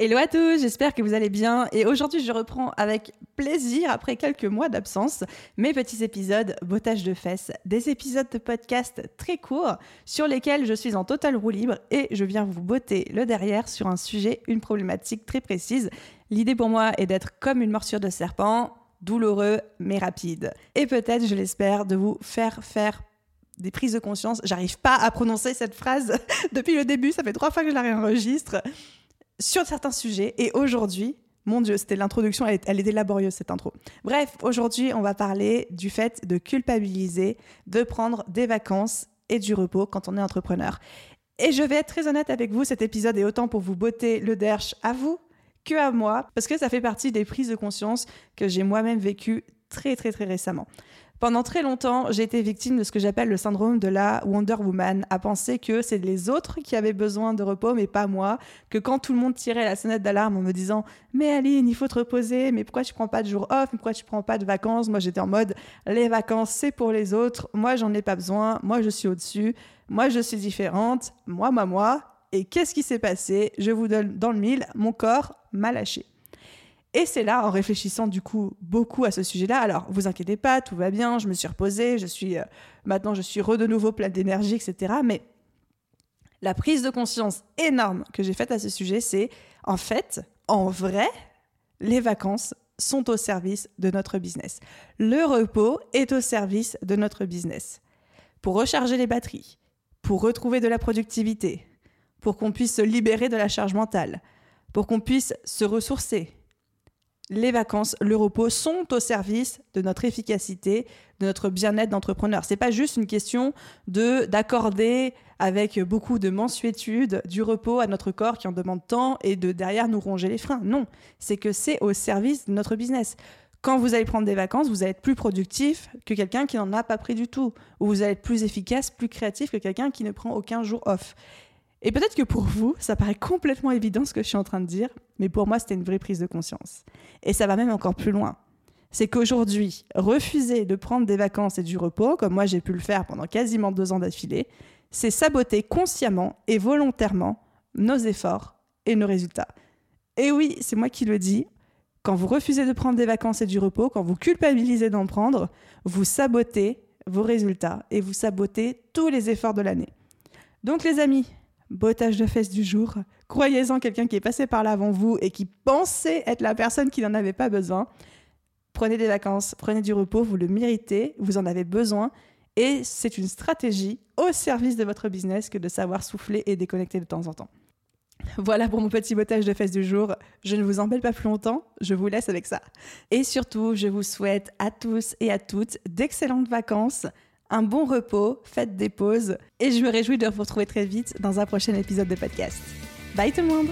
Hello à tous, j'espère que vous allez bien et aujourd'hui je reprends avec plaisir après quelques mois d'absence mes petits épisodes Bottage de Fesses, des épisodes de podcast très courts sur lesquels je suis en totale roue libre et je viens vous botter le derrière sur un sujet, une problématique très précise. L'idée pour moi est d'être comme une morsure de serpent, douloureux mais rapide et peut-être, je l'espère, de vous faire des prises de conscience. J'arrive pas à prononcer cette phrase depuis le début, ça fait 3 fois que je la réenregistre. Sur certains sujets, et aujourd'hui, mon Dieu, c'était l'introduction, elle était laborieuse cette intro. Bref, aujourd'hui, on va parler du fait de culpabiliser, de prendre des vacances et du repos quand on est entrepreneur. Et je vais être très honnête avec vous, cet épisode est autant pour vous botter le derche à vous que à moi, parce que ça fait partie des prises de conscience que j'ai moi-même vécues très récemment. Pendant très longtemps, j'ai été victime de ce que j'appelle le syndrome de la Wonder Woman, à penser que c'est les autres qui avaient besoin de repos, mais pas moi, que quand tout le monde tirait la sonnette d'alarme en me disant « Mais Aline, il faut te reposer, mais pourquoi tu prends pas de jours off, mais pourquoi tu prends pas de vacances ?» Moi, j'étais en mode « Les vacances, c'est pour les autres, moi, j'en ai pas besoin, moi, je suis au-dessus, moi, je suis différente, moi. » Et qu'est-ce qui s'est passé ? Je vous donne dans le mille, mon corps m'a lâché. Et c'est là, en réfléchissant du coup beaucoup à ce sujet-là, alors vous inquiétez pas, tout va bien, je me suis reposée, maintenant je suis de nouveau pleine d'énergie, etc. Mais la prise de conscience énorme que j'ai faite à ce sujet, c'est en fait, en vrai, les vacances sont au service de notre business. Le repos est au service de notre business. Pour recharger les batteries, pour retrouver de la productivité, pour qu'on puisse se libérer de la charge mentale, pour qu'on puisse se ressourcer, les vacances, le repos sont au service de notre efficacité, de notre bien-être d'entrepreneur. C'est pas juste une question d'accorder avec beaucoup de mansuétude du repos à notre corps qui en demande tant et de derrière nous ronger les freins. Non, c'est que c'est au service de notre business. Quand vous allez prendre des vacances, vous allez être plus productif que quelqu'un qui n'en a pas pris du tout. Ou vous allez être plus efficace, plus créatif que quelqu'un qui ne prend aucun jour off. Et peut-être que pour vous, ça paraît complètement évident ce que je suis en train de dire, mais pour moi, c'était une vraie prise de conscience. Et ça va même encore plus loin. C'est qu'aujourd'hui, refuser de prendre des vacances et du repos, comme moi j'ai pu le faire pendant quasiment 2 ans d'affilée, c'est saboter consciemment et volontairement nos efforts et nos résultats. Et oui, c'est moi qui le dis, quand vous refusez de prendre des vacances et du repos, quand vous culpabilisez d'en prendre, vous sabotez vos résultats et vous sabotez tous les efforts de l'année. Donc les amis, bottage de fesses du jour, croyez-en quelqu'un qui est passé par là avant vous et qui pensait être la personne qui n'en avait pas besoin. Prenez des vacances, prenez du repos, vous le méritez, vous en avez besoin et c'est une stratégie au service de votre business que de savoir souffler et déconnecter de temps en temps. Voilà pour mon petit bottage de fesses du jour. Je ne vous embête pas plus longtemps, je vous laisse avec ça. Et surtout, je vous souhaite à tous et à toutes d'excellentes vacances. Un bon repos, faites des pauses et je me réjouis de vous retrouver très vite dans un prochain épisode de podcast. Bye tout le monde!